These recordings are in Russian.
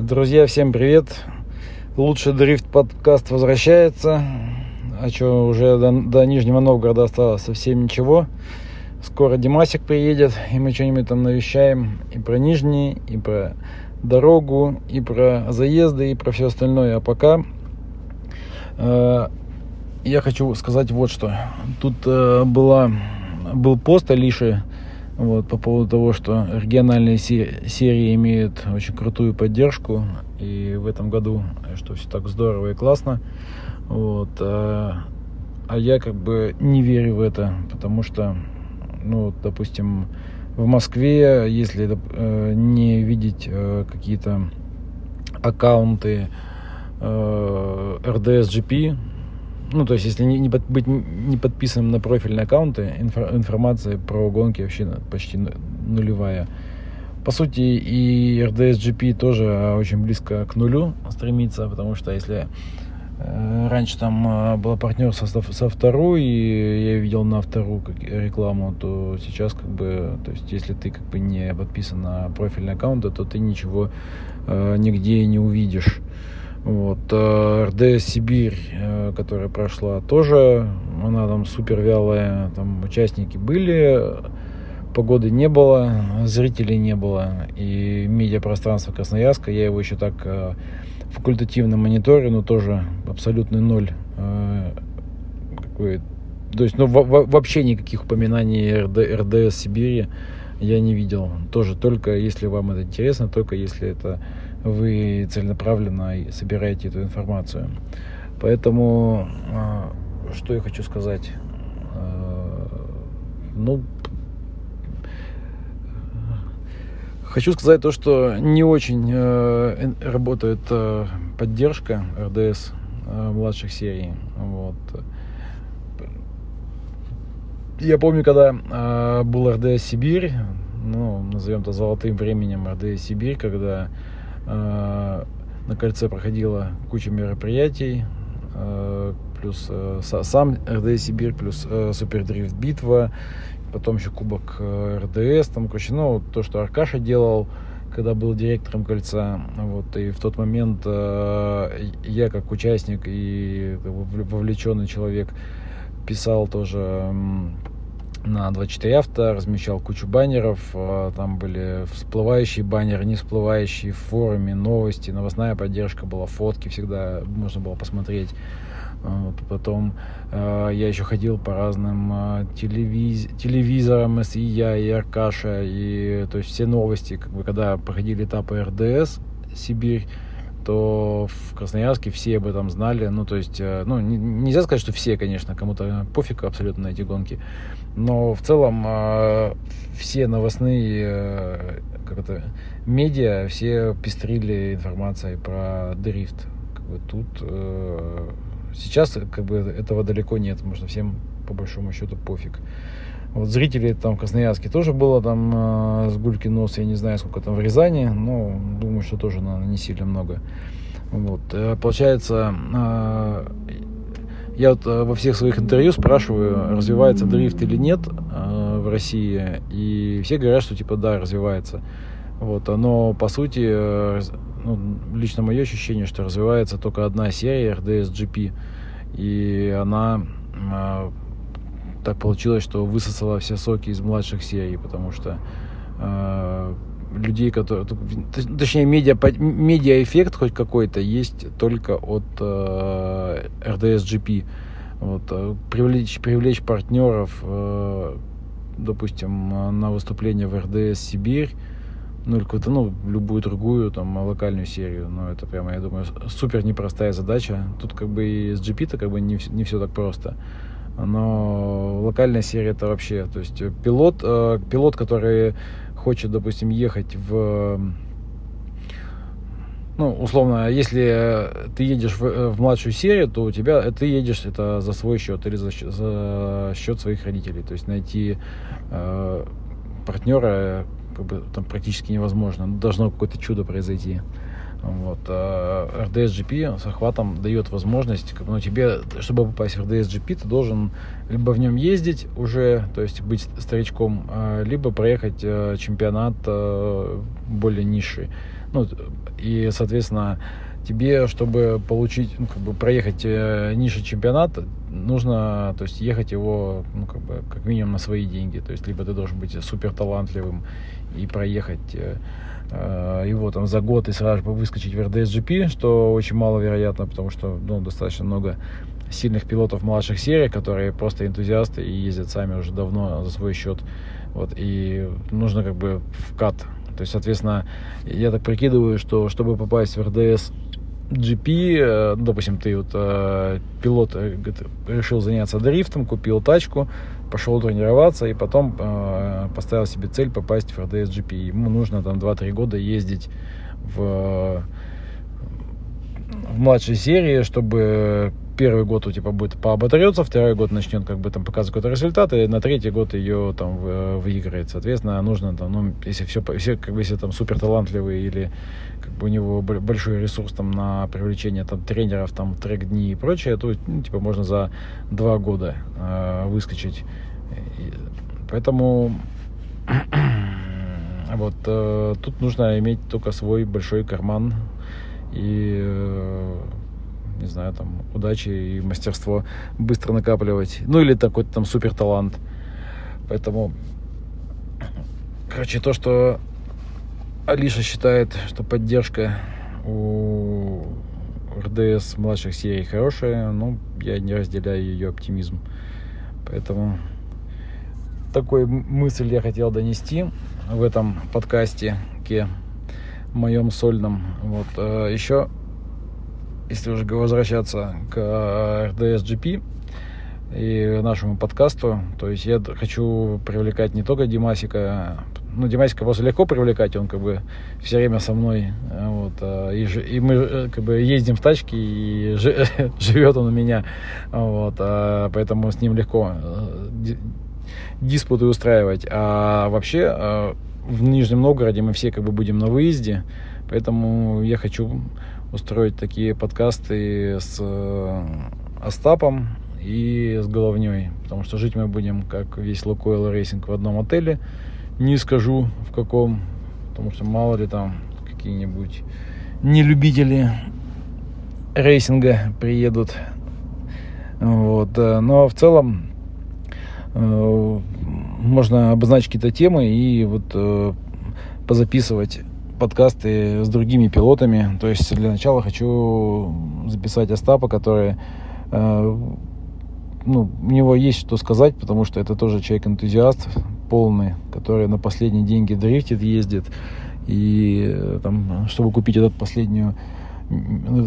Друзья, всем привет! Лучший дрифт подкаст возвращается. А что, уже до Нижнего Новгорода осталось совсем ничего. Скоро Димасик приедет, и мы что-нибудь там навещаем и про Нижний, и про дорогу, и про заезды, и про все остальное. А пока я хочу сказать вот что. Тут был пост Алиши по поводу того, что региональные серии имеют очень крутую поддержку, и в этом году, что все так здорово и классно. А я как бы не верю в это, потому что, допустим, в Москве, если не видеть какие-то аккаунты RDSGP, то есть если не подписанным на профильные аккаунты, информация про гонки вообще почти нулевая. По сути, и RDSGP тоже очень близко к нулю стремится, потому что если раньше там было партнерство со Второй, и я видел на Вторую рекламу, то сейчас если ты не подписан на профильные аккаунты, то ты ничего нигде не увидишь. РДС Сибирь, которая прошла, тоже она там супер вялая, там участники были, погоды не было, зрителей не было, и медиапространство Красноярска, я его еще так факультативно мониторю, но тоже абсолютный ноль. То есть вообще никаких упоминаний РДС Сибири я не видел. Тоже только если вам это интересно, только если это вы целенаправленно собираете эту информацию. Поэтому что я хочу сказать? Хочу сказать то, что не очень работает поддержка РДС младших серий. Я помню, когда был РДС Сибирь, назовем это золотым временем РДС Сибирь, когда на кольце проходила куча мероприятий, плюс сам РДС Сибирь, плюс супердрифт битва, потом еще кубок РДС, там то, что Аркаша делал, когда был директором кольца, и в тот момент я как участник и вовлеченный человек писал тоже на 24 авто, размещал кучу баннеров, там были всплывающие баннеры, не всплывающие, в форуме новости, новостная поддержка была, фотки всегда можно было посмотреть. Потом я еще ходил по разным телевизорам, и я, и Аркаша, и то есть все новости, когда проходили этапы РДС Сибирь, то в Красноярске все об этом знали. Нельзя сказать, что все, конечно, кому-то пофиг абсолютно на эти гонки, но в целом все новостные медиа, все пестрили информацией про дрифт. Тут сейчас этого далеко нет, потому что всем по большому счету пофиг. Зрители там в Красноярске тоже было там с гульки нос, я не знаю, сколько там в Рязани, но думаю, что тоже не сильно много. Получается, я во всех своих интервью спрашиваю, развивается дрифт или нет в России, и все говорят, что да, развивается. Но по сути, лично мое ощущение, что развивается только одна серия RDSGP, и она так получилось, что высосала все соки из младших серий, потому что людей, которые... Точнее, медиаэффект хоть какой-то есть только от RDSGP. Привлечь партнеров, допустим, на выступление в РДС Сибирь, любую другую там локальную серию, это прямо, я думаю, супер непростая задача. Тут и с GP-то не все так просто. Но локальная серия это вообще, то есть пилот, который хочет, допустим, ехать в, условно, если ты едешь в младшую серию, то у тебя ты едешь это за свой счет или за счет своих родителей, то есть найти партнера там практически невозможно, должно какое-то чудо произойти. RDSGP с охватом дает возможность, тебе, чтобы попасть в RDSGP, ты должен либо в нем ездить уже, то есть быть старичком, либо проехать чемпионат более низший. Ну, и, соответственно, тебе, чтобы получить, ну, как бы проехать низший чемпионат, нужно, то есть, ехать его, ну, как бы, как минимум на свои деньги. То есть, либо ты должен быть супер талантливым и проехать его там за год и сразу же выскочить в RDSGP, что очень маловероятно, потому что, ну, достаточно много сильных пилотов младших серий, которые просто энтузиасты и ездят сами уже давно за свой счет. Вот, и нужно как бы в кат. То есть, соответственно, я так прикидываю, что чтобы попасть в RDSGP, допустим, ты вот пилот решил заняться дрифтом, купил тачку, пошел тренироваться и потом поставил себе цель попасть в RDSGP. Ему нужно там 2-3 года ездить в младшей серии, чтобы первый год у тебя будет пооботрется, второй год начнет как бы там показывать какой-то результат, и на третий год ее там выиграет. Соответственно, нужно там, ну, если все как бы, если там супер талантливый или как бы у него большой ресурс там на привлечение там тренеров, там трек-дни и прочее, то, ну, типа можно за 2 года выскочить. И поэтому вот тут нужно иметь только свой большой карман и не знаю, там, удачи и мастерство быстро накапливать. Ну, или такой-то там супер талант. Поэтому, короче, то, что Алиша считает, что поддержка у РДС младших серий хорошая, ну, я не разделяю ее оптимизм. Поэтому такую мысль я хотел донести в этом подкасте, моем сольном. Вот, еще... Если уже возвращаться к RDSGP и нашему подкасту, то есть я хочу привлекать не только Димасика. Ну, Димасика просто легко привлекать, он как бы все время со мной. Вот, и мы как бы ездим в тачке, и живет он у меня. Вот, поэтому с ним легко диспуты устраивать. А вообще в Нижнем Новгороде мы все как бы будем на выезде, поэтому я хочу устроить такие подкасты с Остапом и с Головней, потому что жить мы будем, как весь Локойл-рейсинг, в одном отеле. Не скажу в каком, потому что мало ли там какие-нибудь нелюбители рейсинга приедут. Вот. Но в целом можно обозначить какие-то темы и вот позаписывать подкасты с другими пилотами. То есть для начала хочу записать Остапа, который, ну, у него есть что сказать, потому что это тоже человек-энтузиаст полный, который на последние деньги дрифтит, ездит, и там, чтобы купить этот последнюю,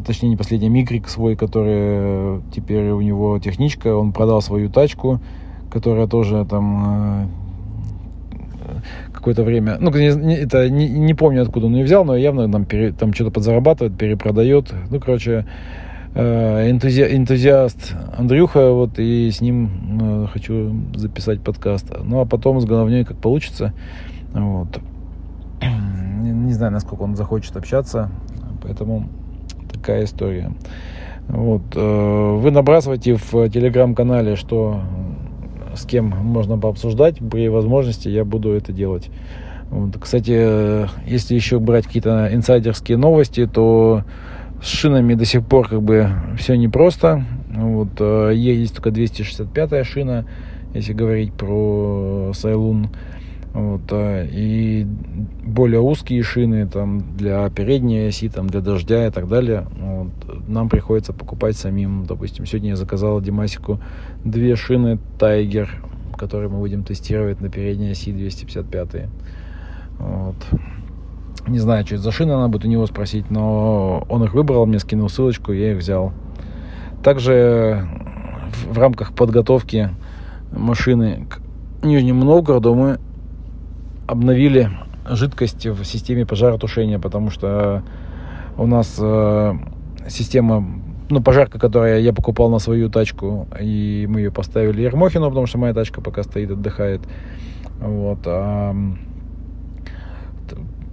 точнее не последний, микрик свой, который теперь у него техничка, он продал свою тачку, которая тоже там какое-то время, ну, это не помню, откуда он ее взял, но явно там что-то подзарабатывает, перепродает. Ну, короче, энтузиаст Андрюха, вот, и с ним хочу записать подкаст. Ну, а потом с Головней как получится. Вот. Не знаю, насколько он захочет общаться, поэтому такая история. Вот. Вы набрасывайте в телеграм-канале, что с кем можно пообсуждать, при возможности я буду это делать. Вот. Кстати, если еще брать какие-то инсайдерские новости, то с шинами до сих пор как бы все непросто. Вот. Есть только 265-я шина, если говорить про Sailun. Вот. И более узкие шины там, для передней оси, там, для дождя и так далее. Вот. Нам приходится покупать самим. Допустим, сегодня я заказал Димасику 2 шины Tiger, которые мы будем тестировать на передней оси 255. Вот. Не знаю, что это за шина, надо будет у него спросить, но он их выбрал, мне скинул ссылочку, я их взял. Также в рамках подготовки машины к Нижнему Новгороду мы обновили жидкость в системе пожаротушения, потому что у нас система, ну, пожарка, которую я покупал на свою тачку, и мы ее поставили Ермохину, потому что моя тачка пока стоит, отдыхает. Вот.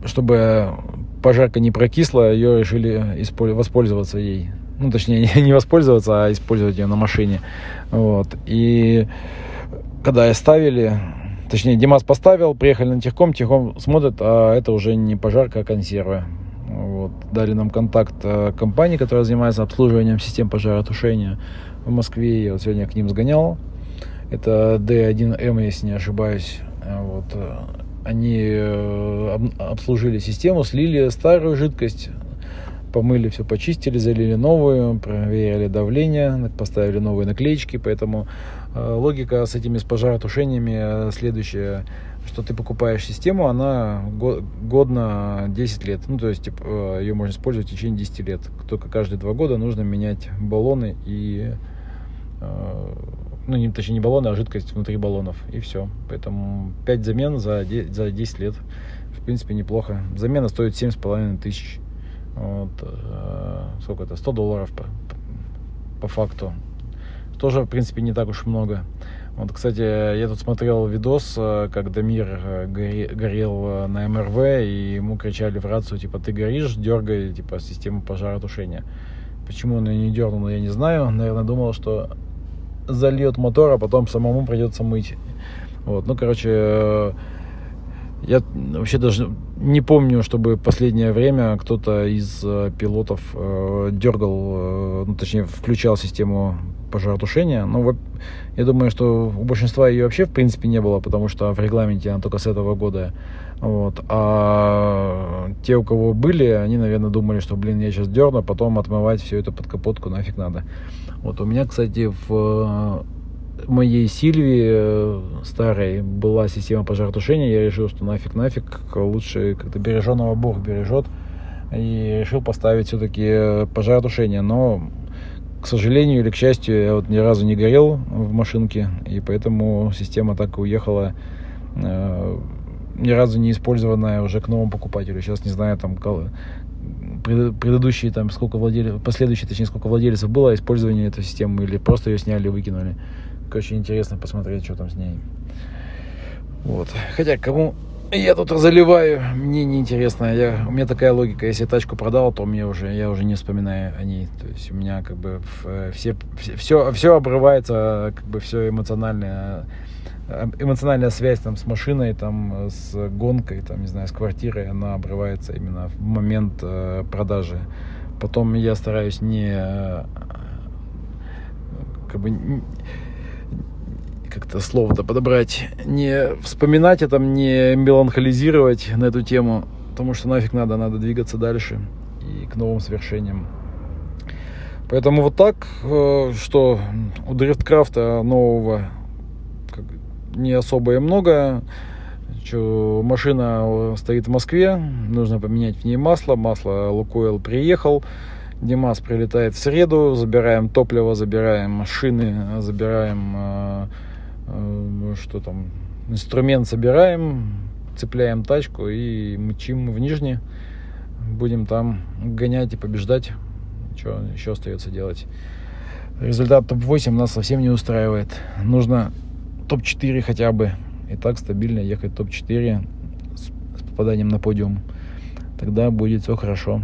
Чтобы пожарка не прокисла, ее решили воспользоваться ей. Ну, точнее, не воспользоваться, а использовать ее на машине. Вот. И когда ставили... Точнее, Димас поставил, приехали на техком смотрят, а это уже не пожарка, а консервы. Вот. Дали нам контакт компании, которая занимается обслуживанием систем пожаротушения в Москве. Я вот сегодня к ним сгонял. Это D1M, если не ошибаюсь. Вот. Они обслужили систему, слили старую жидкость, помыли, все почистили, залили новую, проверили давление, поставили новые наклеечки. Поэтому логика с этими пожаротушениями следующая, что ты покупаешь систему, она годна 10 лет. Ну, то есть типа, ее можно использовать в течение 10 лет. Только каждые 2 года нужно менять баллоны и... Ну, точнее, не баллоны, а жидкость внутри баллонов. И все. Поэтому 5 замен за 10 лет. В принципе, неплохо. Замена стоит 7500. Вот, сколько это? $100 по факту. Тоже, в принципе, не так уж много. Вот, кстати, я тут смотрел видос, как Дамир горел на МРВ, и ему кричали в рацию, типа, ты горишь, дергай, типа, систему пожаротушения. Почему он ее не дернул, я не знаю. Наверное, думал, что зальет мотор, а потом самому придется мыть. Вот, ну, короче... Я вообще даже не помню, чтобы последнее время кто-то из пилотов дергал, ну, точнее, включал систему пожаротушения. Но я думаю, что у большинства ее вообще, в принципе, не было, потому что в регламенте она только с этого года. Вот. А те, у кого были, они, наверное, думали, что, блин, я сейчас дерну, а потом отмывать все это под капотку нафиг надо. Вот у меня, кстати, в... моей Сильвии старой была система пожаротушения. Я решил, что нафиг, лучше как-то береженого Бог бережет. И решил поставить все-таки пожаротушение. Но, к сожалению или к счастью, я вот ни разу не горел в машинке. И поэтому система так и уехала, ни разу не использованная уже к новому покупателю. Сейчас не знаю, там... предыдущие, там, сколько владельцев, последующие, точнее, сколько владельцев было использование этой системы, или просто ее сняли, выкинули. Очень интересно посмотреть, что там с ней. Вот. Хотя, кому я тут разоливаю, мне неинтересно. У меня такая логика, если я тачку продал, то мне уже, я уже не вспоминаю о ней. То есть у меня как бы все обрывается, как бы все эмоциональная связь там с машиной, там с гонкой, там, не знаю, с квартирой, она обрывается именно в момент продажи. Потом я стараюсь не как бы как-то слово-то подобрать, не вспоминать это, не меланхолизировать на эту тему, потому что нафиг надо двигаться дальше и к новым свершениям. Поэтому вот так, что у Дрифткрафта нового не особо и много. Машина стоит в Москве, нужно поменять в ней масло. Лукойл приехал, Димас прилетает в среду, забираем топливо, забираем шины, забираем что там, инструмент собираем, цепляем тачку и мчим в Нижний. Будем там гонять и побеждать. Что еще остается делать? Результат топ-8 нас совсем не устраивает. Нужно топ-4 хотя бы. И так стабильно ехать топ-4 с попаданием на подиум. Тогда будет все хорошо.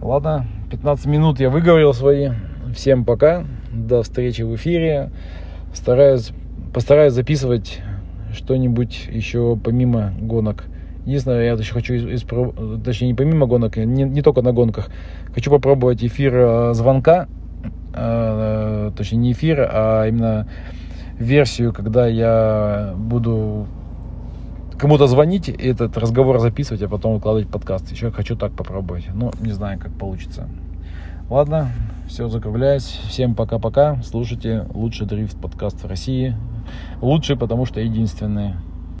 Ладно, 15 минут я выговорил свои. Всем пока. До встречи в эфире. Постараюсь записывать что-нибудь еще помимо гонок. Единственное, я еще хочу, точнее, не помимо гонок, не только на гонках. Хочу попробовать эфир звонка. Точнее, не эфир, а именно... версию, когда я буду кому-то звонить, этот разговор записывать, а потом выкладывать подкаст. Еще хочу так попробовать. Но не знаю, как получится. Ладно, все, закругляюсь. Всем пока-пока. Слушайте лучший дрифт-подкаст в России. Лучший, потому что единственный.